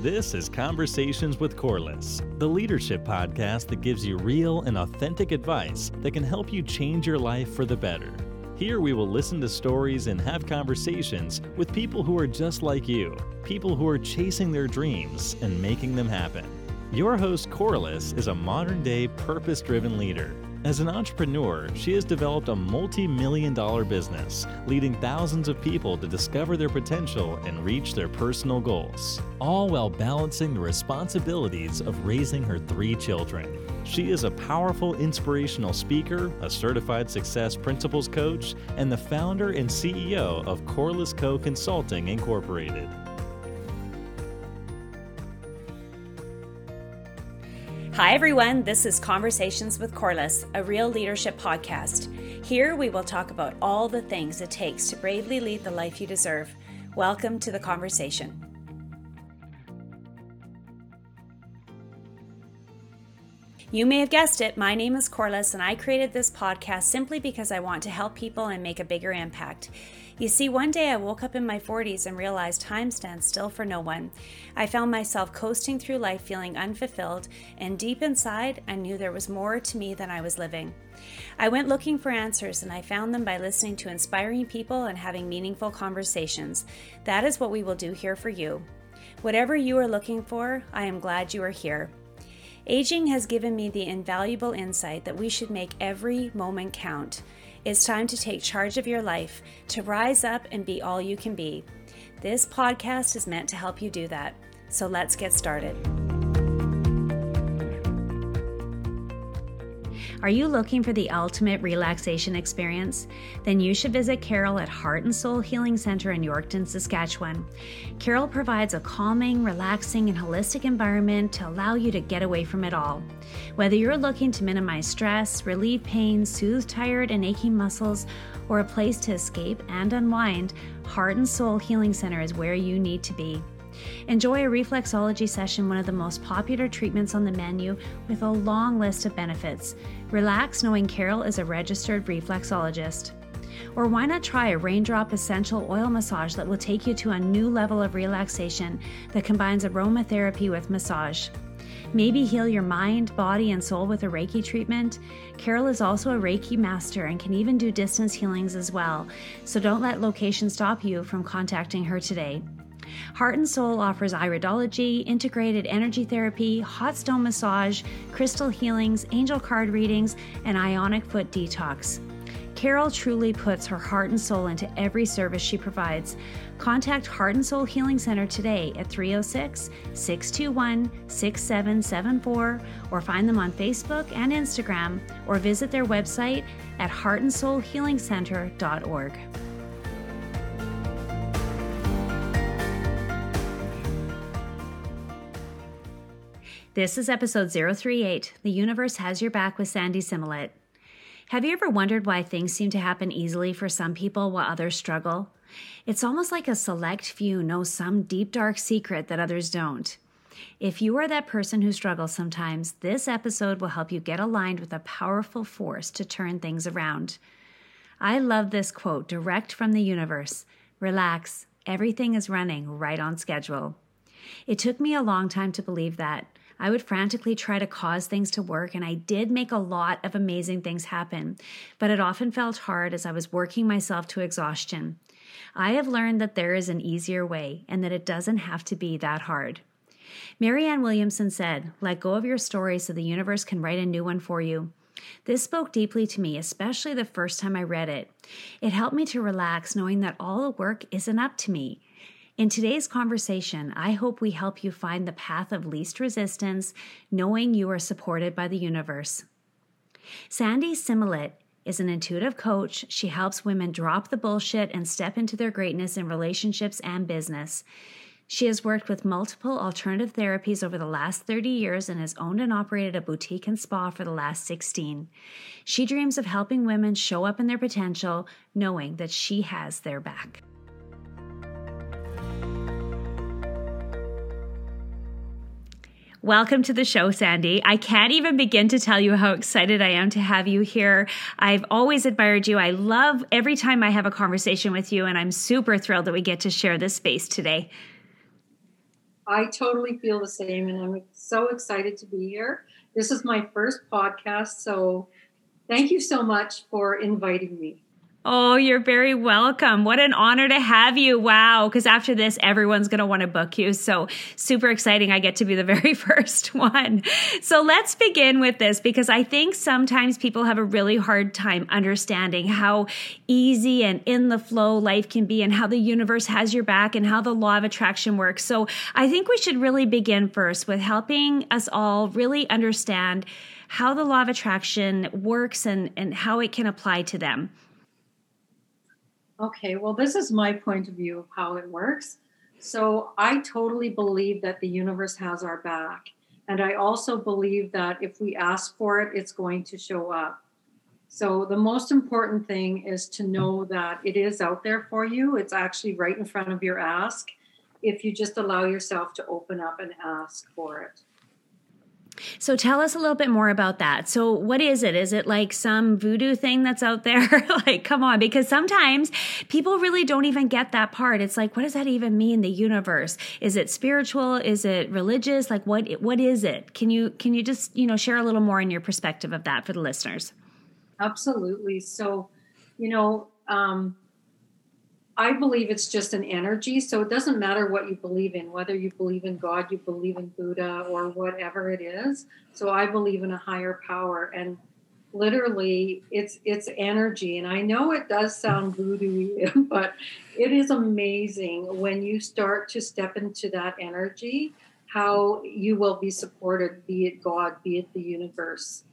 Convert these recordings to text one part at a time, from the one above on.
This is Conversations with Corliss, the leadership podcast that gives you real and authentic advice that can help you change your life for the better. Here we will listen to stories and have conversations with people who are just like you, people who are chasing their dreams and making them happen. Your host, Corliss, is a modern-day purpose-driven leader. As an entrepreneur, she has developed a multi-million-dollar business, leading thousands of people to discover their potential and reach their personal goals, all while balancing the responsibilities of raising her three children. She is a powerful inspirational speaker, a certified success principles coach, and the founder and CEO of Corliss Co Consulting Incorporated. Hi everyone, this is Conversations with Corliss, a real leadership podcast. Here we will talk about all the things it takes to bravely lead the life you deserve. Welcome to the conversation. You may have guessed it, my name is Corliss and I created this podcast simply because I want to help people and make a bigger impact. You see, one day I woke up in my 40s and realized time stands still for no one. I found myself coasting through life feeling unfulfilled, and deep inside, I knew there was more to me than I was living. I went looking for answers, and I found them by listening to inspiring people and having meaningful conversations. That is what we will do here for you. Whatever you are looking for, I am glad you are here. Aging has given me the invaluable insight that we should make every moment count. It's time to take charge of your life, to rise up and be all you can be. This podcast is meant to help you do that. So let's get started. Are you looking for the ultimate relaxation experience? Then you should visit Carol at Heart and Soul Healing Center in Yorkton, Saskatchewan. Carol provides a calming, relaxing, and holistic environment to allow you to get away from it all. Whether you're looking to minimize stress, relieve pain, soothe tired and aching muscles, or a place to escape and unwind, Heart and Soul Healing Center is where you need to be. Enjoy a reflexology session, one of the most popular treatments on the menu, with a long list of benefits. Relax knowing Carol is a registered reflexologist. Or why not try a raindrop essential oil massage that will take you to a new level of relaxation that combines aromatherapy with massage. Maybe heal your mind, body, and soul with a Reiki treatment. Carol is also a Reiki master and can even do distance healings as well, so don't let location stop you from contacting her today. Heart and Soul offers iridology, integrated energy therapy, hot stone massage, crystal healings, angel card readings, and ionic foot detox. Carol truly puts her heart and soul into every service she provides. Contact Heart and Soul Healing Center today at 306-621-6774 or find them on Facebook and Instagram or visit their website at heartandsoulhealingcenter.org. This is episode 038, The Universe Has Your Back with Sandy Similet. Have you ever wondered why things seem to happen easily for some people while others struggle? It's almost like a select few know some deep dark secret that others don't. If you are that person who struggles sometimes, this episode will help you get aligned with a powerful force to turn things around. I love this quote direct from the universe. Relax, everything is running right on schedule. It took me a long time to believe that. I would frantically try to cause things to work, and I did make a lot of amazing things happen, but it often felt hard as I was working myself to exhaustion. I have learned that there is an easier way and that it doesn't have to be that hard. Marianne Williamson said, "Let go of your story so the universe can write a new one for you." This spoke deeply to me, especially the first time I read it. It helped me to relax knowing that all the work isn't up to me. In today's conversation, I hope we help you find the path of least resistance, knowing you are supported by the universe. Sandy Similet is an intuitive coach. She helps women drop the bullshit and step into their greatness in relationships and business. She has worked with multiple alternative therapies over the last 30 years and has owned and operated a boutique and spa for the last 16. She dreams of helping women show up in their potential, knowing that she has their back. Welcome to the show, Sandy. I can't even begin to tell you how excited I am to have you here. I've always admired you. I love every time I have a conversation with you, and I'm super thrilled that we get to share this space today. I totally feel the same, and I'm so excited to be here. This is my first podcast, so thank you so much for inviting me. Oh, you're very welcome. What an honor to have you. Wow. Because after this, everyone's going to want to book you. So super exciting. I get to be the very first one. So let's begin with this, because I think sometimes people have a really hard time understanding how easy and in the flow life can be, and how the universe has your back, and how the law of attraction works. So I think we should really begin first with helping us all really understand how the law of attraction works and how it can apply to them. Okay, well, this is my point of view of how it works. So I totally believe that the universe has our back. And I also believe that if we ask for it, it's going to show up. So the most important thing is to know that it is out there for you. It's actually right in front of your ask, if you just allow yourself to open up and ask for it. So tell us a little bit more about that. So what is it? Is it like some voodoo thing that's out there? Like, come on, because sometimes people really don't even get that part. It's like, what does that even mean? The universe? Is it spiritual? Is it religious? Like, what is it? Can you just, share a little more in your perspective of that for the listeners? Absolutely. So, I believe it's just an energy. So it doesn't matter what you believe in, whether you believe in God, you believe in Buddha, or whatever it is. So I believe in a higher power, and literally it's energy. And I know it does sound voodoo, but it is amazing when you start to step into that energy, how you will be supported, be it God, be it the universe.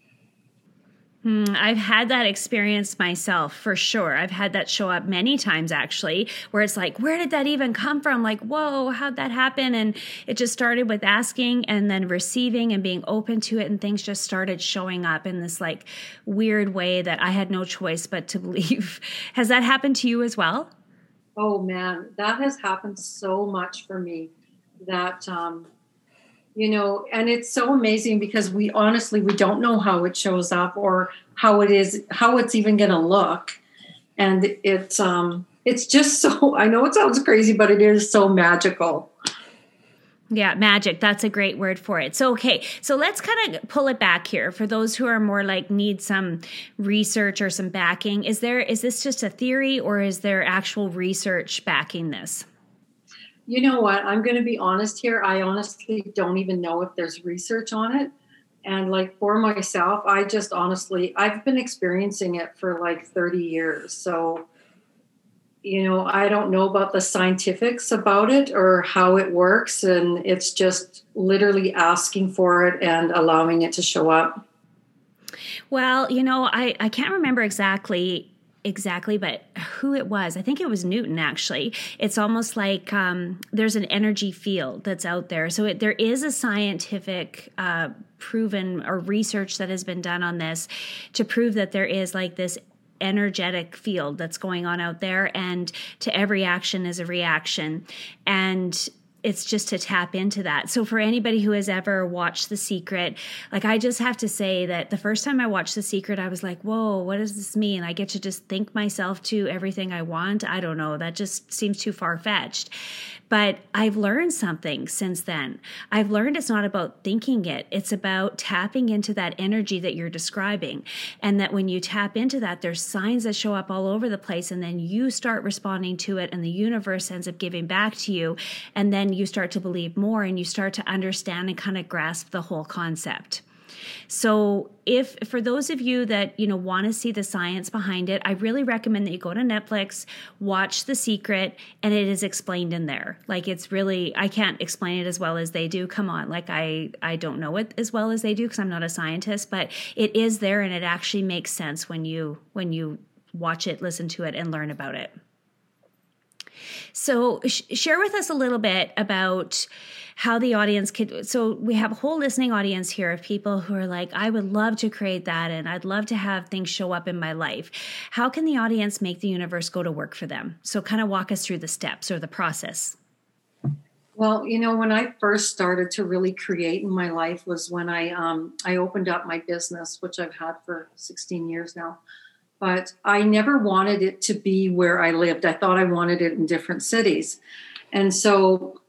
I've had that experience myself, for sure. I've had that show up many times, actually, where it's like, where did that even come from? Like, whoa, how'd that happen? And it just started with asking and then receiving and being open to it. And things just started showing up in this like weird way that I had no choice but to believe. Has that happened to you as well? Oh, man, that has happened so much for me that, and it's so amazing, because we don't know how it shows up or how it's even going to look. And it's just so, I know it sounds crazy, but it is so magical. Yeah, magic. That's a great word for it. So, okay. So let's kind of pull it back here for those who are more like need some research or some backing. Is this just a theory, or is there actual research backing this? You know what? I'm going to be honest here. I honestly don't even know if there's research on it. And like for myself, I just honestly, I've been experiencing it for like 30 years. So, I don't know about the scientifics about it or how it works. And it's just literally asking for it and allowing it to show up. Well, I can't remember exactly, but who it was, I think it was Newton, actually. It's almost like there's an energy field that's out there. So there is a scientific proven or research that has been done on this to prove that there is like this energetic field that's going on out there, and to every action is a reaction. And it's just to tap into that. So for anybody who has ever watched The Secret, like I just have to say that the first time I watched The Secret, I was like, whoa, what does this mean? I get to just think myself to everything I want. I don't know. That just seems too far-fetched. But I've learned something since then. I've learned it's not about thinking it. It's about tapping into that energy that you're describing. And that when you tap into that, there's signs that show up all over the place. And then you start responding to it, and the universe ends up giving back to you. And then you start to believe more, and you start to understand and kind of grasp the whole concept. So if for those of you that, want to see the science behind it, I really recommend that you go to Netflix, watch The Secret, and it is explained in there. Like it's really, I can't explain it as well as they do. Come on. Like I don't know it as well as they do, because I'm not a scientist, but it is there, and it actually makes sense when you watch it, listen to it, and learn about it. So share with us a little bit about how the audience could, so we have a whole listening audience here of people who are like, I would love to create that, and I'd love to have things show up in my life. How can the audience make the universe go to work for them? So kind of walk us through the steps or the process. Well, when I first started to really create in my life was when I opened up my business, which I've had for 16 years now. But I never wanted it to be where I lived. I thought I wanted it in different cities. And so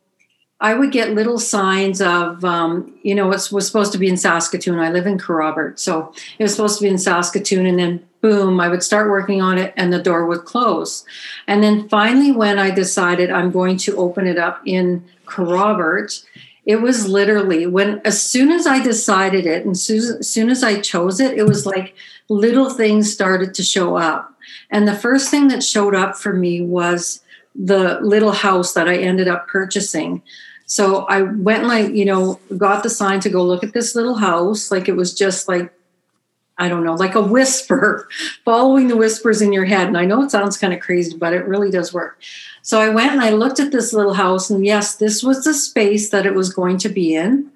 I would get little signs of, it was supposed to be in Saskatoon. I live in Carrobert, so it was supposed to be in Saskatoon, and then boom, I would start working on it and the door would close. And then finally, when I decided I'm going to open it up in Carrobert, it was literally as soon as I decided it and as soon as I chose it, it was like little things started to show up. And the first thing that showed up for me was the little house that I ended up purchasing. So I went and got the sign to go look at this little house. Like, it was just like, I don't know, like a whisper, following the whispers in your head. And I know it sounds kind of crazy, but it really does work. So I went and I looked at this little house, and yes, this was the space that it was going to be in.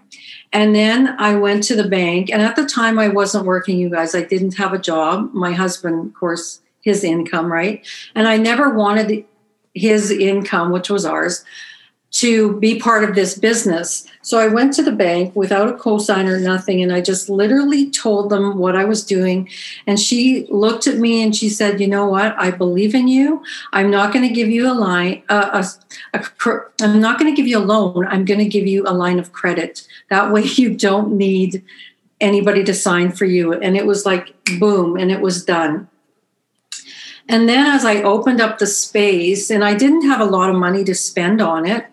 And then I went to the bank, and at the time I wasn't working, you guys. I didn't have a job. My husband, of course, his income, right? And I never wanted his income, which was ours, to be part of this business. So I went to the bank without a cosigner, nothing, and I just literally told them what I was doing. And she looked at me and she said, "You know what? I believe in you. I'm not going to give you a line. I'm not going to give you a loan. I'm going to give you a line of credit. That way, you don't need anybody to sign for you." And it was like boom, and it was done. And then as I opened up the space, and I didn't have a lot of money to spend on it,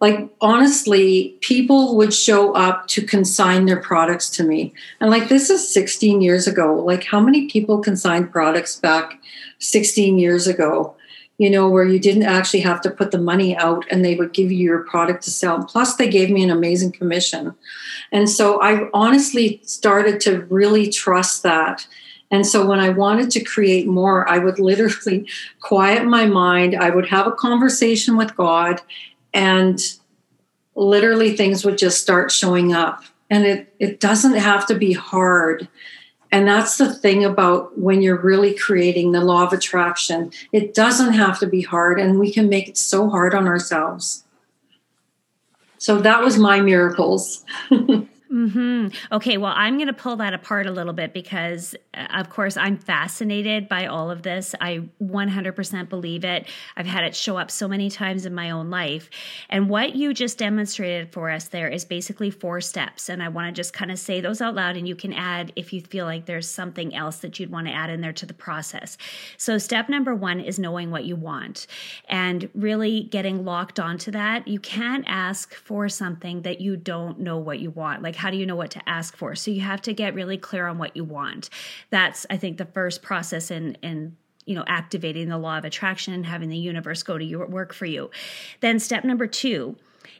like, honestly, people would show up to consign their products to me. And like, this is 16 years ago. Like, how many people consigned products back 16 years ago, where you didn't actually have to put the money out and they would give you your product to sell? Plus, they gave me an amazing commission. And so I honestly started to really trust that. And so when I wanted to create more, I would literally quiet my mind. I would have a conversation with God, and literally things would just start showing up. And it doesn't have to be hard. And that's the thing about when you're really creating the law of attraction. It doesn't have to be hard, and we can make it so hard on ourselves. So that was my miracles. Okay. Well, I'm going to pull that apart a little bit because, of course, I'm fascinated by all of this. I 100% believe it. I've had it show up so many times in my own life. And what you just demonstrated for us there is basically 4 steps. And I want to just kind of say those out loud, and you can add if you feel like there's something else that you'd want to add in there to the process. So step number 1 is knowing what you want and really getting locked onto that. You can't ask for something that you don't know what you want. Like, how do you know what to ask for? So you have to get really clear on what you want. That's, I think, the first process in activating the law of attraction and having the universe go to your work for you. Then step number 2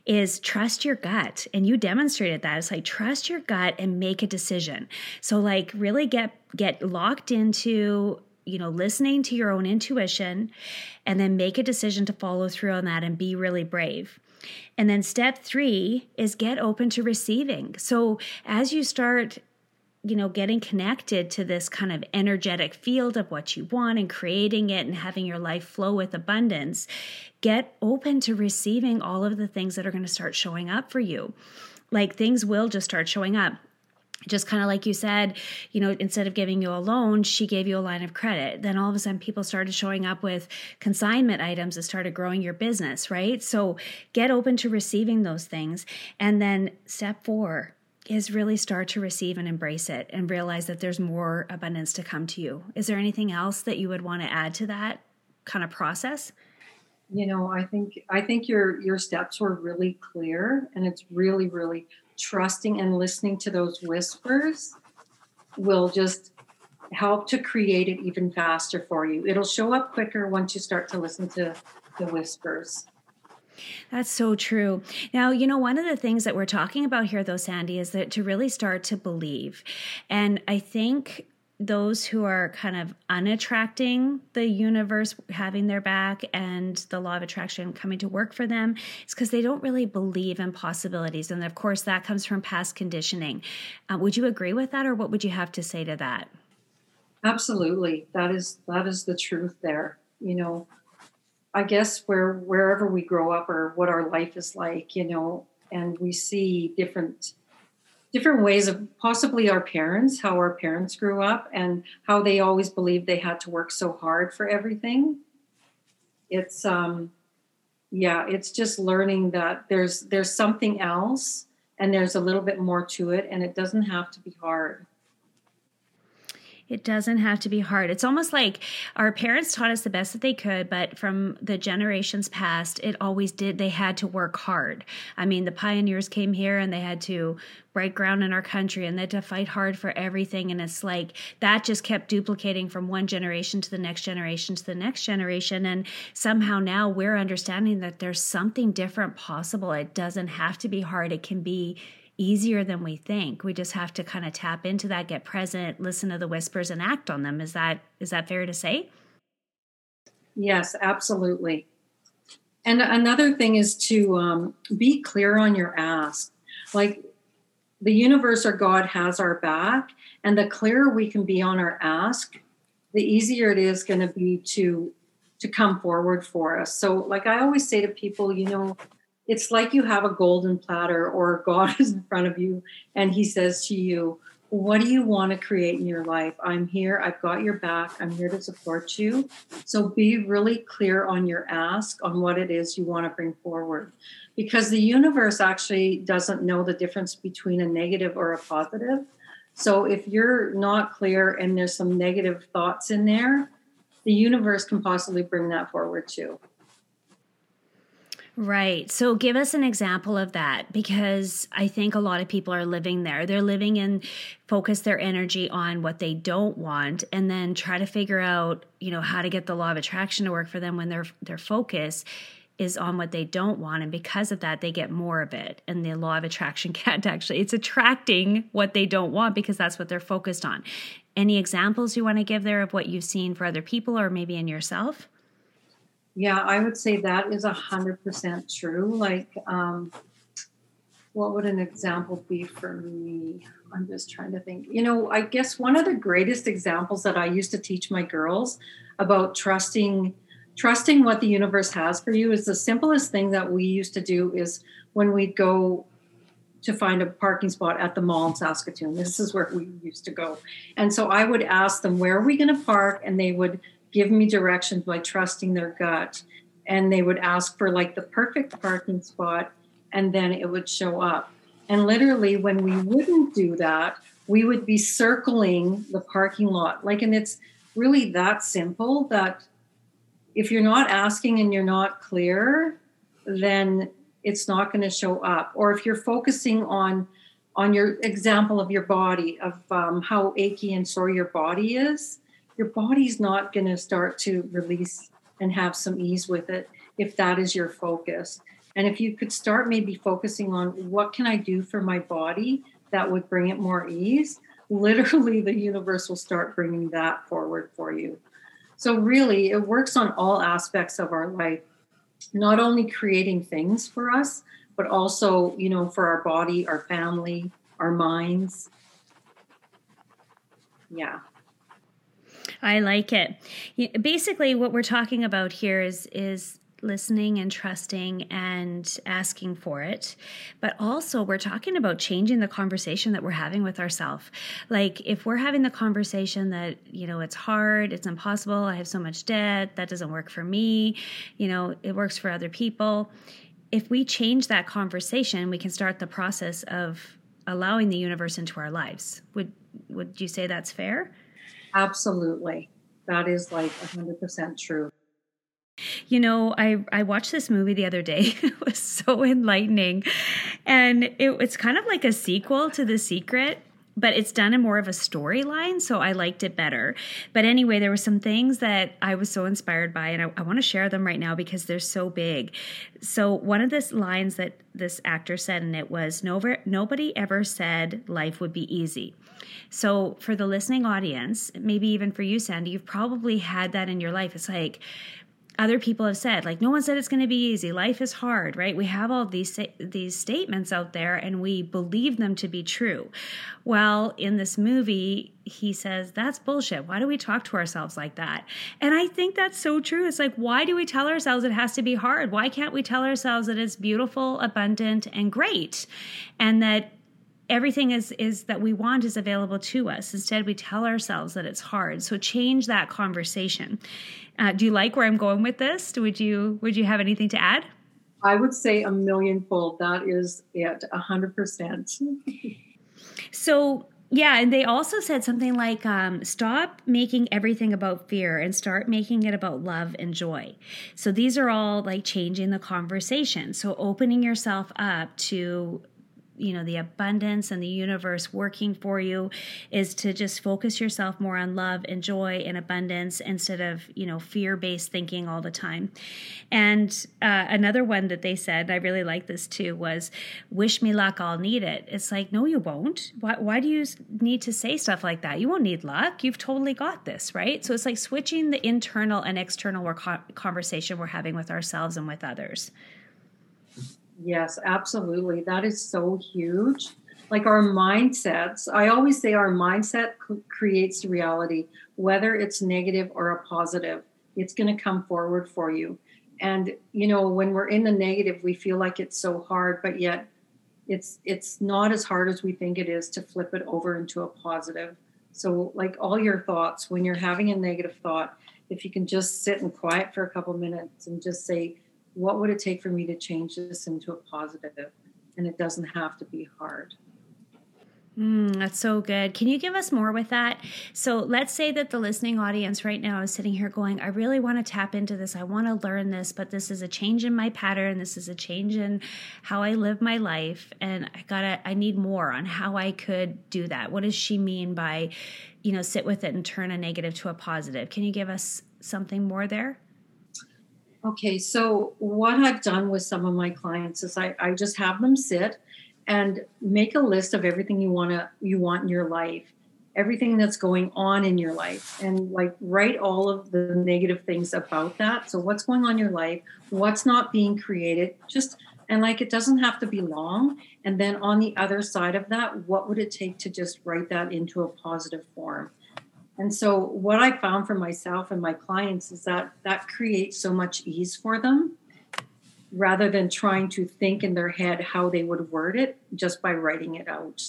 is trust your gut. And you demonstrated that. It's like, trust your gut and make a decision. So like, really get locked into listening to your own intuition, and then make a decision to follow through on that and be really brave. And then step 3 is get open to receiving. So as you start, getting connected to this kind of energetic field of what you want and creating it and having your life flow with abundance, get open to receiving all of the things that are going to start showing up for you. Like, things will just start showing up. Just kind of like you said, instead of giving you a loan, she gave you a line of credit. Then all of a sudden people started showing up with consignment items and started growing your business, right? So get open to receiving those things. And then step 4 is really start to receive and embrace it and realize that there's more abundance to come to you. Is there anything else that you would want to add to that kind of process? I think your steps were really clear, and it's really, really trusting and listening to those whispers will just help to create it even faster for you. It'll show up quicker once you start to listen to the whispers. That's so true. Now, one of the things that we're talking about here, though, Sandy, is that to really start to believe. And I think those who are kind of unattracting the universe having their back and the law of attraction coming to work for them, it's because they don't really believe in possibilities. And of course, that comes from past conditioning. Would you agree with that, or what would you have to say to that? Absolutely. That is the truth there. I guess wherever we grow up or what our life is like, and we see different ways of possibly our parents, how our parents grew up and how they always believed they had to work so hard for everything. It's Yeah, it's just learning that there's something else and there's a little bit more to it, and it doesn't have to be hard. It doesn't have to be hard. It's almost like our parents taught us the best that they could, but from the generations past, it always did. They had to work hard. I mean, the pioneers came here and they had to break ground in our country and they had to fight hard for everything. And it's like that just kept duplicating from one generation to the next generation to the next generation. And somehow now we're understanding that there's something different possible. It doesn't have to be hard. It can be easier than we think. We just have to kind of tap into that, get present, listen to the whispers, and act on them. Is that fair to say? Yes, absolutely. And another thing is to be clear on your ask. Like the universe or God has our back, and the clearer we can be on our ask, the easier it is going to be to come forward for us. So like I always say to people, you know, it's like you have a golden platter or God is in front of you and he says to you, what do you want to create in your life? I'm here. I've got your back. I'm here to support you. So be really clear on your ask, on what it is you want to bring forward, because the universe actually doesn't know the difference between a negative or a positive. So if you're not clear and there's some negative thoughts in there, the universe can possibly bring that forward too. Right. So give us an example of that, because I think a lot of people are living there. They're living and focus their energy on what they don't want and then try to figure out, you know, how to get the law of attraction to work for them when their focus is on what they don't want. And because of that, they get more of it. And the law of attraction can't actually, it's attracting what they don't want because that's what they're focused on. Any examples you want to give there of what you've seen for other people or maybe in yourself? Yeah, I would say that is 100% true. Like, what would an example be for me? I'm just trying to think. You know, I guess one of the greatest examples that I used to teach my girls about trusting what the universe has for you is the simplest thing that we used to do is when we'd go to find a parking spot at the mall in Saskatoon. This is where we used to go. And so I would ask them, where are we going to park? And they would give me directions by trusting their gut. And they would ask for like the perfect parking spot, and then it would show up. And literally when we wouldn't do that, we would be circling the parking lot. Like, and it's really that simple that if you're not asking and you're not clear, then it's not going to show up. Or if you're focusing on your example of your body, of how achy and sore your body is, your body's not going to start to release and have some ease with it if that is your focus. And if you could start maybe focusing on what can I do for my body that would bring it more ease, literally the universe will start bringing that forward for you. So really, it works on all aspects of our life, not only creating things for us, but also, you know, for our body, our family, our minds. Yeah. I like it. Basically, what we're talking about here is listening and trusting and asking for it. But also, we're talking about changing the conversation that we're having with ourselves. Like, if we're having the conversation that, you know, it's hard, it's impossible, I have so much debt, that doesn't work for me, you know, it works for other people. If we change that conversation, we can start the process of allowing the universe into our lives. Would you say that's fair? Absolutely. That is like 100% true. You know, I watched this movie the other day. It was so enlightening. And it's kind of like a sequel to The Secret, but it's done in more of a storyline, so I liked it better. But anyway, there were some things that I was so inspired by, and I want to share them right now because they're so big. So one of the lines that this actor said in it was, nobody ever said life would be easy. So for the listening audience, maybe even for you, Sandy, you've probably had that in your life. It's like other people have said, like, no one said it's going to be easy. Life is hard, right? We have all these statements out there and we believe them to be true. Well, in this movie, he says, that's bullshit. Why do we talk to ourselves like that? And I think that's so true. It's like, why do we tell ourselves it has to be hard? Why can't we tell ourselves that it's beautiful, abundant, and great? And that everything is that we want is available to us. Instead, we tell ourselves that it's hard. So change that conversation. Do you like where I'm going with this? Would you have anything to add? I would say 1,000,000-fold. That is it, 100%. So, yeah, and they also said something like, stop making everything about fear and start making it about love and joy. So these are all like changing the conversation. So opening yourself up to, you know, the abundance and the universe working for you is to just focus yourself more on love and joy and abundance instead of, you know, fear-based thinking all the time. And another one that they said, and I really like this too, was wish me luck, I'll need it. It's like, no, you won't. Why do you need to say stuff like that? You won't need luck. You've totally got this, right? So it's like switching the internal and external conversation we're having with ourselves and with others. Yes, absolutely. That is so huge. Like our mindsets, I always say our mindset creates reality, whether it's negative or a positive, it's going to come forward for you. And, you know, when we're in the negative, we feel like it's so hard, but yet it's not as hard as we think it is to flip it over into a positive. So like all your thoughts, when you're having a negative thought, if you can just sit and quiet for a couple minutes and just say, what would it take for me to change this into a positive? And it doesn't have to be hard. That's so good. Can you give us more with that? So let's say that the listening audience right now is sitting here going, I really want to tap into this. I want to learn this, but this is a change in my pattern. This is a change in how I live my life. And I need more on how I could do that. What does she mean by, you know, sit with it and turn a negative to a positive? Can you give us something more there? Okay, so what I've done with some of my clients is I just have them sit and make a list of everything you want in your life, everything that's going on in your life, and like write all of the negative things about that. So what's going on in your life, what's not being created, and like it doesn't have to be long. And then on the other side of that, what would it take to just write that into a positive form? And so what I found for myself and my clients is that creates so much ease for them rather than trying to think in their head how they would word it just by writing it out.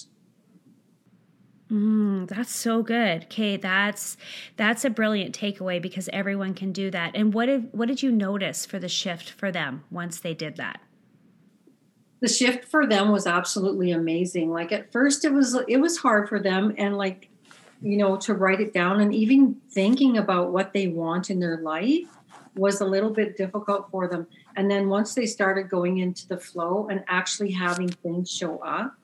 That's so good. Okay, that's a brilliant takeaway because everyone can do that. And what did you notice for the shift for them once they did that? The shift for them was absolutely amazing. Like at first it was hard for them and like, you know, to write it down and even thinking about what they want in their life was a little bit difficult for them. And then once they started going into the flow and actually having things show up,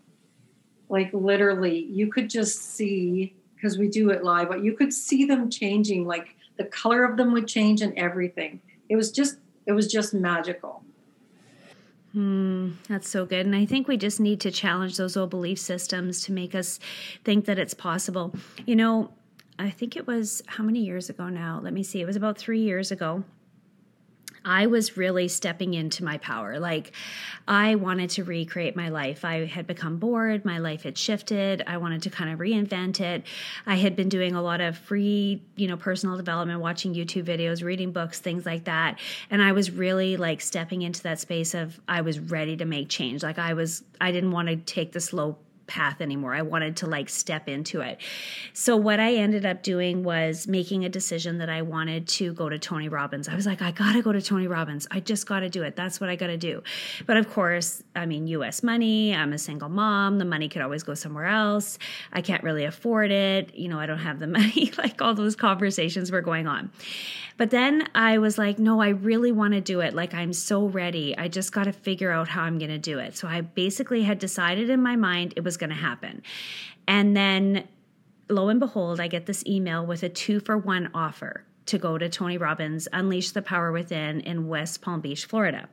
like literally you could just see, because we do it live, but you could see them changing, like the color of them would change and everything. It was just magical. That's so good. And I think we just need to challenge those old belief systems to make us think that it's possible. You know, I think it was how many years ago now? Let me see. It was about 3 years ago. I was really stepping into my power. Like I wanted to recreate my life. I had become bored. My life had shifted. I wanted to kind of reinvent it. I had been doing a lot of free, you know, personal development, watching YouTube videos, reading books, things like that. And I was really like stepping into that space of, I was ready to make change. Like I didn't want to take the slow path anymore. I wanted to like step into it. So what I ended up doing was making a decision that I wanted to go to Tony Robbins. I was like, I got to go to Tony Robbins. I just got to do it. That's what I got to do. But of course, I mean, US money, I'm a single mom. The money could always go somewhere else. I can't really afford it. You know, I don't have the money, like all those conversations were going on. But then I was like, no, I really want to do it. Like I'm so ready. I just got to figure out how I'm going to do it. So I basically had decided in my mind it was going to happen. And then lo and behold, I get this email with a 2-for-1 offer to go to Tony Robbins, Unleash the Power Within in West Palm Beach, Florida.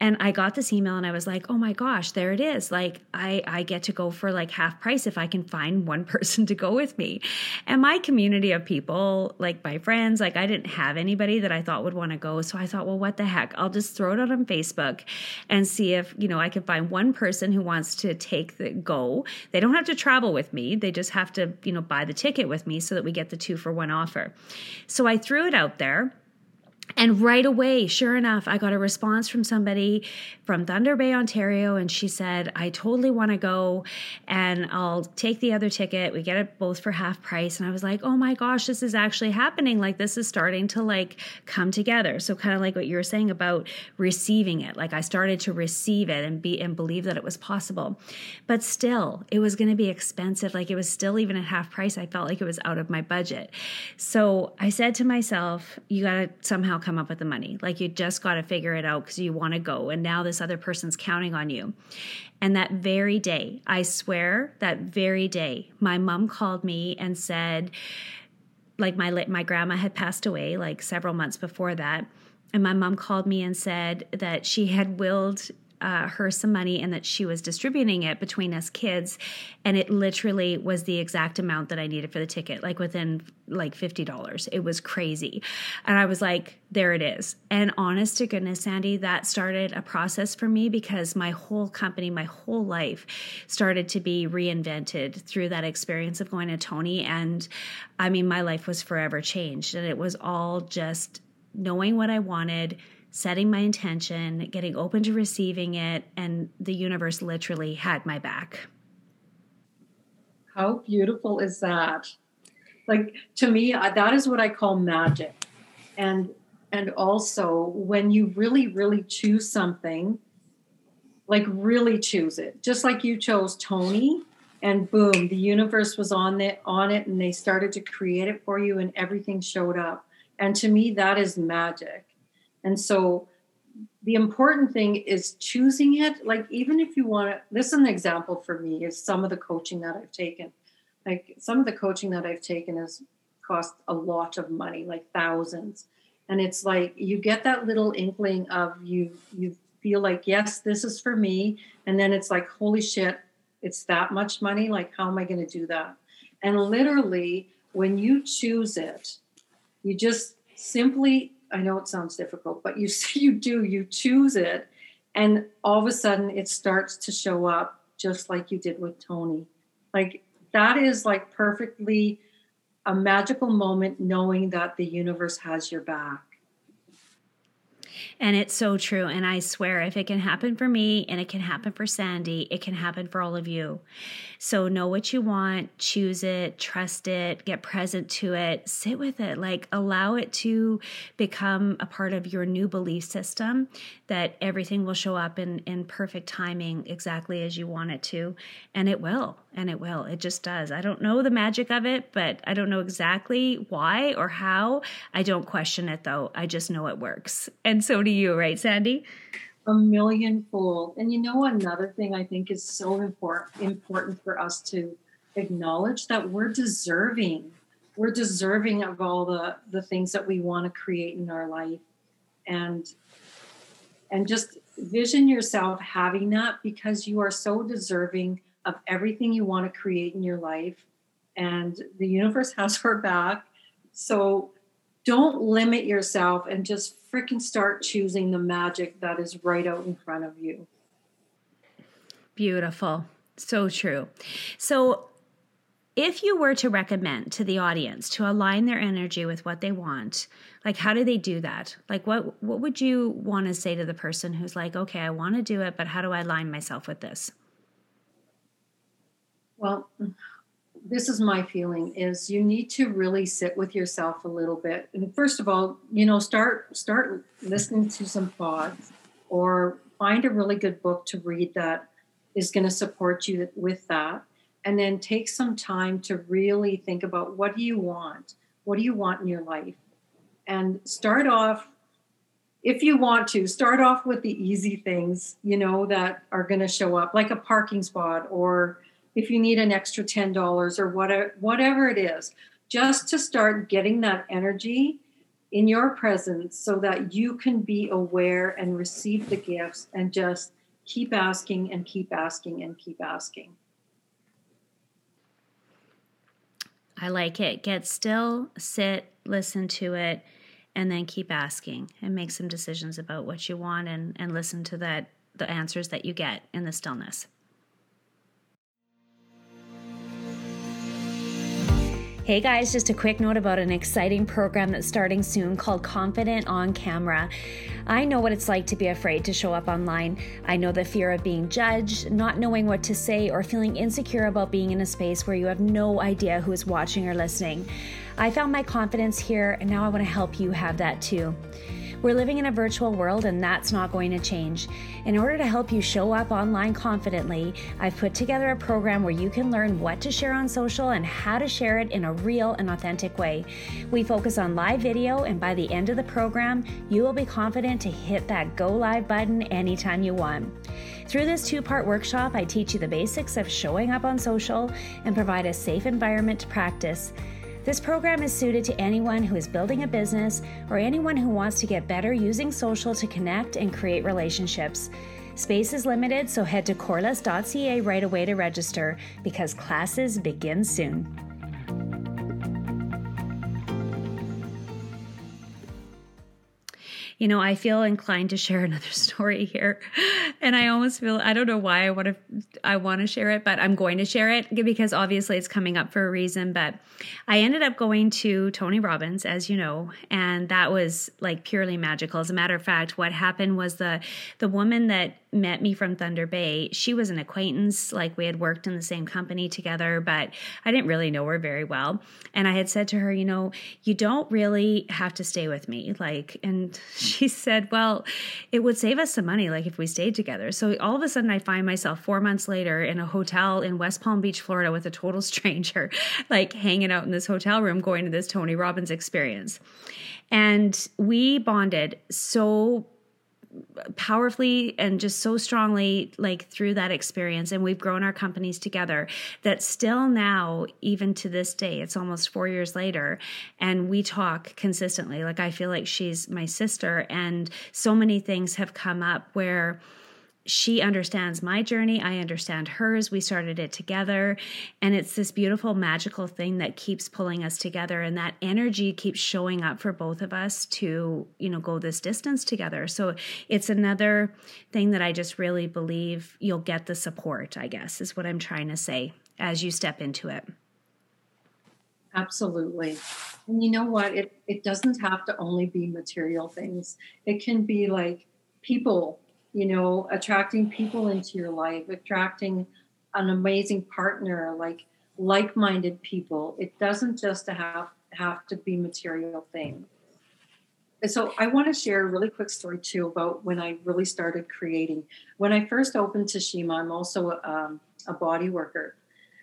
And I got this email and I was like, oh my gosh, there it is. Like I get to go for like half price if I can find one person to go with me. And my community of people, like my friends, like I didn't have anybody that I thought would want to go. So I thought, well, what the heck? I'll just throw it out on Facebook and see if, you know, I can find one person who wants to go. They don't have to travel with me. They just have to, you know, buy the ticket with me so that we get the 2-for-1 offer. So I threw it out there. And right away, sure enough, I got a response from somebody from Thunder Bay, Ontario, and she said, I totally want to go and I'll take the other ticket. We get it both for half price. And I was like, oh my gosh, this is actually happening. Like, this is starting to like come together. So kind of like what you were saying about receiving it. Like, I started to receive it and believe that it was possible. But still, it was going to be expensive. Like, it was still, even at half price, I felt like it was out of my budget. So I said to myself, you got to somehow come up with the money. Like, you just got to figure it out because you want to go. And now this other person's counting on you. And that very day, I swear, that very day, my mom called me and said, like, my grandma had passed away like several months before that. And my mom called me and said that she had willed her some money and that she was distributing it between us kids, and it literally was the exact amount that I needed for the ticket, like within like $50. It was crazy. And I was like, there it is. And honest to goodness, Sandy, that started a process for me, because my whole company, my whole life started to be reinvented through that experience of going to Tony. And I mean, my life was forever changed, and it was all just knowing what I wanted, setting my intention, getting open to receiving it, and the universe literally had my back. How beautiful is that? Like, to me, that is what I call magic. And also, when you really, really choose something, like really choose it, just like you chose Tony, and boom, the universe was on it, and they started to create it for you, and everything showed up. And to me, that is magic. And so the important thing is choosing it. Like, even if you want to, this is an example for me is some of the coaching that I've taken. Like, some of the coaching that I've taken has cost a lot of money, like thousands. And it's like, you get that little inkling of you feel like, yes, this is for me. And then it's like, holy shit, it's that much money. Like, how am I going to do that? And literally, when you choose it, you just simply, I know it sounds difficult, but you choose it, and all of a sudden it starts to show up, just like you did with Tony. Like, that is like perfectly a magical moment, knowing that the universe has your back. And it's so true. And I swear, if it can happen for me and it can happen for Sandy, it can happen for all of you. So know what you want, choose it, trust it, get present to it, sit with it, like allow it to become a part of your new belief system, that everything will show up in perfect timing, exactly as you want it to. And it will. And it will. It just does. I don't know the magic of it, but I don't know exactly why or how. I don't question it, though. I just know it works. And so do you, right, Sandy? A millionfold. And you know, another thing I think is so important for us to acknowledge, that we're deserving. We're deserving of all the things that we want to create in our life. And just vision yourself having that, because you are so deserving of everything you want to create in your life. And the universe has our back. So don't limit yourself, and just freaking start choosing the magic that is right out in front of you. Beautiful. So true. So if you were to recommend to the audience to align their energy with what they want, like, how do they do that? Like, what would you want to say to the person who's like, okay, I want to do it, but how do I align myself with this? Well, this is my feeling, is you need to really sit with yourself a little bit. And first of all, you know, start listening to some thoughts, or find a really good book to read that is going to support you with that. And then take some time to really think about, what do you want? What do you want in your life? And start off, if you want to, start off with the easy things, you know, that are going to show up, like a parking spot, or if you need an extra $10 or whatever it is, just to start getting that energy in your presence, so that you can be aware and receive the gifts, and just keep asking and keep asking and keep asking. I like it. Get still, sit, listen to it, and then keep asking, and make some decisions about what you want, and listen to the answers that you get in the stillness. Hey guys, just a quick note about an exciting program that's starting soon called Confident on Camera. I know what it's like to be afraid to show up online. I know the fear of being judged, not knowing what to say, or feeling insecure about being in a space where you have no idea who is watching or listening. I found my confidence here, and now I want to help you have that too. We're living in a virtual world, and that's not going to change. In order to help you show up online confidently, I've put together a program where you can learn what to share on social and how to share it in a real and authentic way. We focus on live video, and by the end of the program, you will be confident to hit that go live button anytime you want. Through this two-part workshop, I teach you the basics of showing up on social and provide a safe environment to practice. This program is suited to anyone who is building a business or anyone who wants to get better using social to connect and create relationships. Space is limited, so head to corliss.ca right away to register because classes begin soon. You know, I feel inclined to share another story here, and I almost feel, I don't know why I want to share it, but I'm going to share it because obviously it's coming up for a reason. But I ended up going to Tony Robbins, as you know, and that was like purely magical. As a matter of fact, what happened was the woman that met me from Thunder Bay, she was an acquaintance, like we had worked in the same company together, but I didn't really know her very well. And I had said to her, you know, you don't really have to stay with me. Like, and she said, well, it would save us some money, like if we stayed together. So all of a sudden I find myself 4 months later in a hotel in West Palm Beach, Florida with a total stranger, like hanging out in this hotel room, going to this Tony Robbins experience. And we bonded so powerfully and just so strongly, like through that experience, and we've grown our companies together that still now, even to this day, it's almost 4 years later, and we talk consistently. Like I feel like she's my sister, and so many things have come up where she understands my journey, I understand hers, we started it together, and it's this beautiful, magical thing that keeps pulling us together, and that energy keeps showing up for both of us to, you know, go this distance together. So it's another thing that I just really believe you'll get the support, I guess, is what I'm trying to say, as you step into it. Absolutely. And you know what? It doesn't have to only be material things. It can be like people, you know, attracting people into your life, attracting an amazing partner, like-minded people. It doesn't just have to be material thing. So I want to share a really quick story too about when I really started creating. When I first opened Toshima, I'm also a body worker.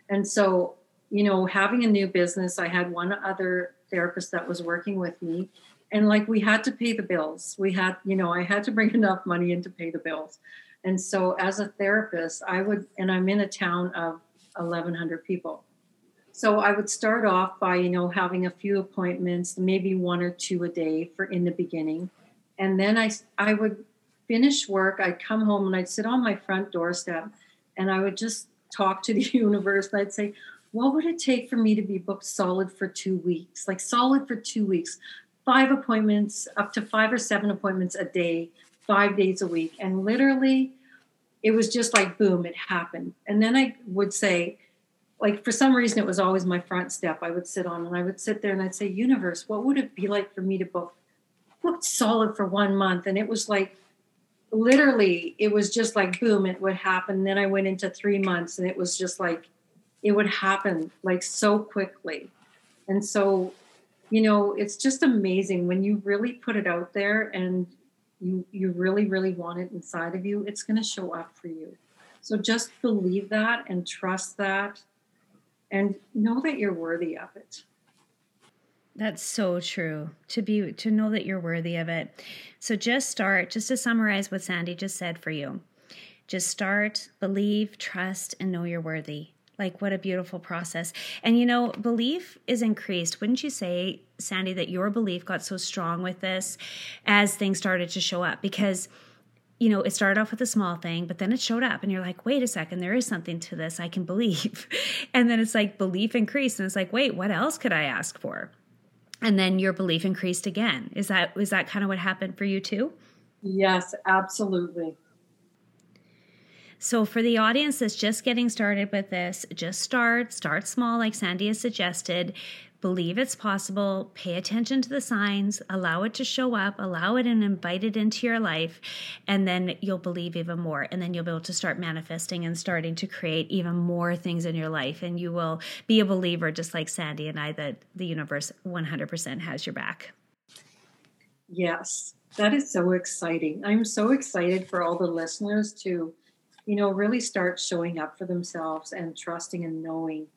And so, you know, having a new business, I had one other therapist that was working with me. And like, we had to pay the bills. We had, you know, I had to bring enough money in to pay the bills. And so as a therapist, I'm in a town of 1,100 people. So I would start off by, you know, having a few appointments, maybe one or two a day in the beginning. And then I would finish work. I'd come home and I'd sit on my front doorstep and I would just talk to the universe. I'd say, what would it take for me to be booked solid for 2 weeks? Like solid for 2 weeks. 5 appointments, up to 5 or 7 appointments a day, 5 days a week. And literally, it was just like, boom, it happened. And then I would say, like, for some reason, it was always my front step I would sit on. And I would sit there and I'd say, universe, what would it be like for me to book solid for 1 month? And it was like, literally, it was just like, boom, it would happen. Then I went into 3 months and it was just like, it would happen like so quickly. And so, you know, it's just amazing when you really put it out there and you really, really want it inside of you, it's going to show up for you. So just believe that and trust that and know that you're worthy of it. That's so true, to know that you're worthy of it. So just to summarize what Sandy just said for you, just start, believe, trust, and know you're worthy. Like, what a beautiful process. And, you know, belief is increased. Wouldn't you say, Sandy, that your belief got so strong with this as things started to show up? Because, you know, it started off with a small thing, but then it showed up and you're like, wait a second, there is something to this. I can believe. And then it's like belief increased. And it's like, wait, what else could I ask for? And then your belief increased again. Is that kind of what happened for you too? Yes, absolutely. So for the audience that's just getting started with this, just start small, like Sandy has suggested. Believe it's possible, pay attention to the signs, allow it to show up, allow it and invite it into your life, and then you'll believe even more. And then you'll be able to start manifesting and starting to create even more things in your life. And you will be a believer, just like Sandy and I, that the universe 100% has your back. Yes, that is so exciting. I'm so excited for all the listeners to, you know, really start showing up for themselves and trusting and knowing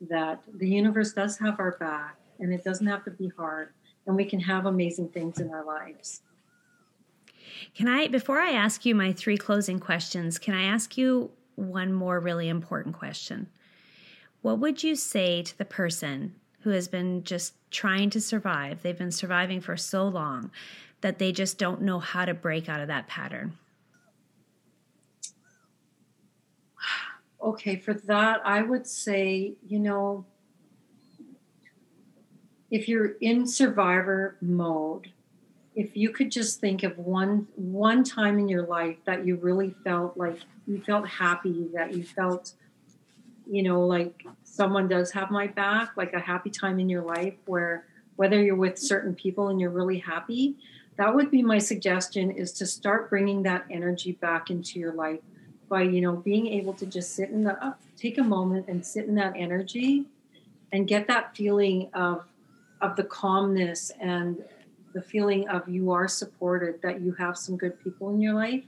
that the universe does have our back and it doesn't have to be hard and we can have amazing things in our lives. Can I, before I ask you my three closing questions, can I ask you one more really important question? What would you say to the person who has been just trying to survive? They've been surviving for so long that they just don't know how to break out of that pattern. Okay, for that, I would say, you know, if you're in survivor mode, if you could just think of one time in your life that you really felt like you felt happy, that you felt, you know, like someone does have my back, like a happy time in your life where whether you're with certain people and you're really happy, that would be my suggestion, is to start bringing that energy back into your life by, you know, being able to just sit in the, take a moment and sit in that energy and get that feeling of the calmness and the feeling of you are supported, that you have some good people in your life.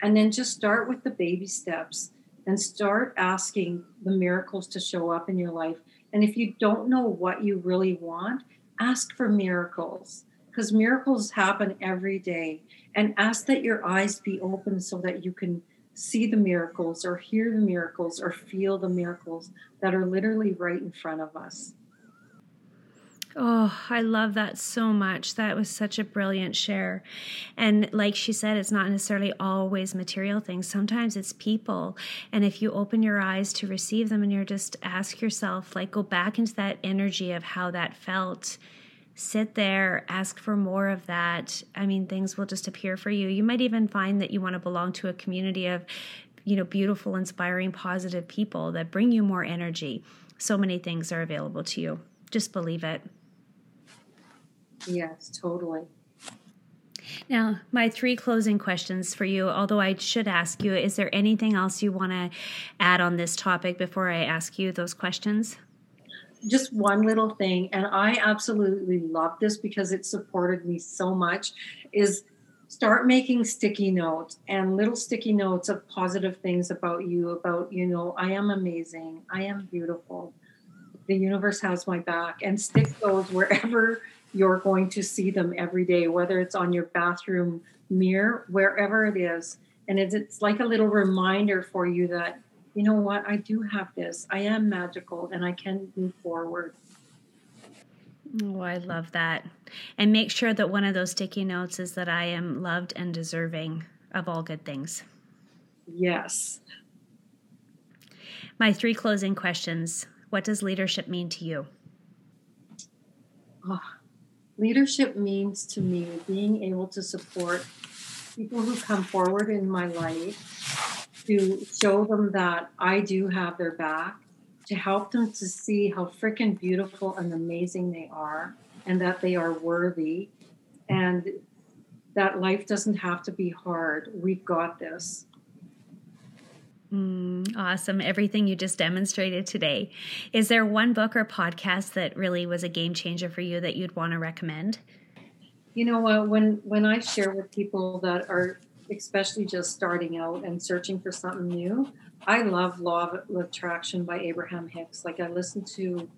And then just start with the baby steps and start asking the miracles to show up in your life. And if you don't know what you really want, ask for miracles, because miracles happen every day. And ask that your eyes be open so that you can see the miracles or hear the miracles or feel the miracles that are literally right in front of us. Oh, I love that so much. That was such a brilliant share. And like she said, it's not necessarily always material things. Sometimes it's people. And if you open your eyes to receive them and you're just ask yourself, like, go back into that energy of how that felt. Sit there, ask for more of that. I mean, things will just appear for you. You might even find that you want to belong to a community of, you know, beautiful, inspiring, positive people that bring you more energy. So many things are available to you. Just believe it. Yes, totally. Now, my three closing questions for you, although I should ask you, is there anything else you want to add on this topic before I ask you those questions? Just one little thing, and I absolutely love this because it supported me so much, is start making sticky notes and little sticky notes of positive things about you, about, you know, I am amazing, I am beautiful, the universe has my back, and stick those wherever you're going to see them every day, whether it's on your bathroom mirror, wherever it is. And it's like a little reminder for you that, you know what, I do have this. I am magical and I can move forward. Oh, I love that. And make sure that one of those sticky notes is that I am loved and deserving of all good things. Yes. My three closing questions. What does leadership mean to you? Oh, leadership means to me being able to support people who come forward in my life, to show them that I do have their back, to help them to see how freaking beautiful and amazing they are, and that they are worthy, and that life doesn't have to be hard. We've got this. Awesome. Everything you just demonstrated today. Is there one book or podcast that really was a game changer for you that you'd want to recommend? You know, when I share with people that are especially just starting out and searching for something new, I love Law of Attraction by Abraham Hicks. Like, I listen to,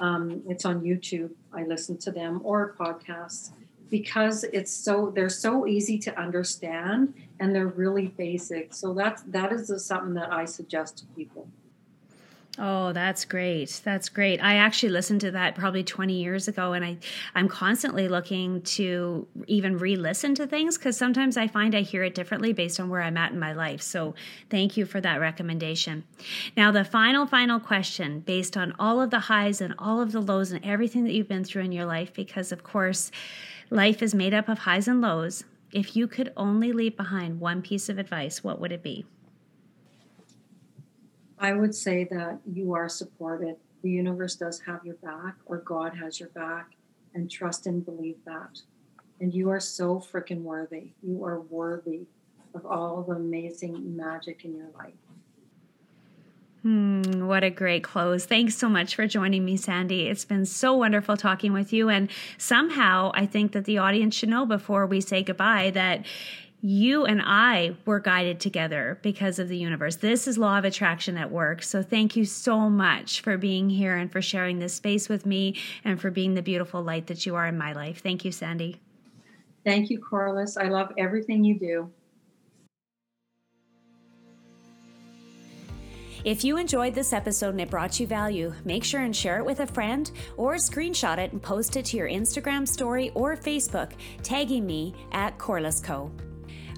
it's on YouTube. I listen to them or podcasts because they're so easy to understand and they're really basic. So that is something that I suggest to people. Oh, that's great. That's great. I actually listened to that probably 20 years ago, and I'm constantly looking to even re-listen to things because sometimes I find I hear it differently based on where I'm at in my life. So thank you for that recommendation. Now, the final question, based on all of the highs and all of the lows and everything that you've been through in your life, because of course, life is made up of highs and lows. If you could only leave behind one piece of advice, what would it be? I would say that you are supported the universe does have your back, or God has your back, and trust and believe that. And you are so freaking worthy. You are worthy of all the amazing magic in your life. What a great close. Thanks so much for joining me, Sandy. It's been so wonderful talking with you. And somehow I think that the audience should know before we say goodbye that you and I were guided together because of the universe. This is Law of Attraction at work. So thank you so much for being here and for sharing this space with me and for being the beautiful light that you are in my life. Thank you, Sandy. Thank you, Corliss. I love everything you do. If you enjoyed this episode and it brought you value, make sure and share it with a friend or screenshot it and post it to your Instagram story or Facebook, tagging me at Corliss Co.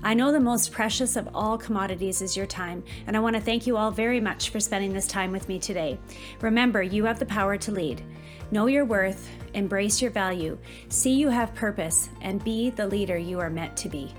I know the most precious of all commodities is your time, and I want to thank you all very much for spending this time with me today. Remember, you have the power to lead. Know your worth, embrace your value, see you have purpose, and be the leader you are meant to be.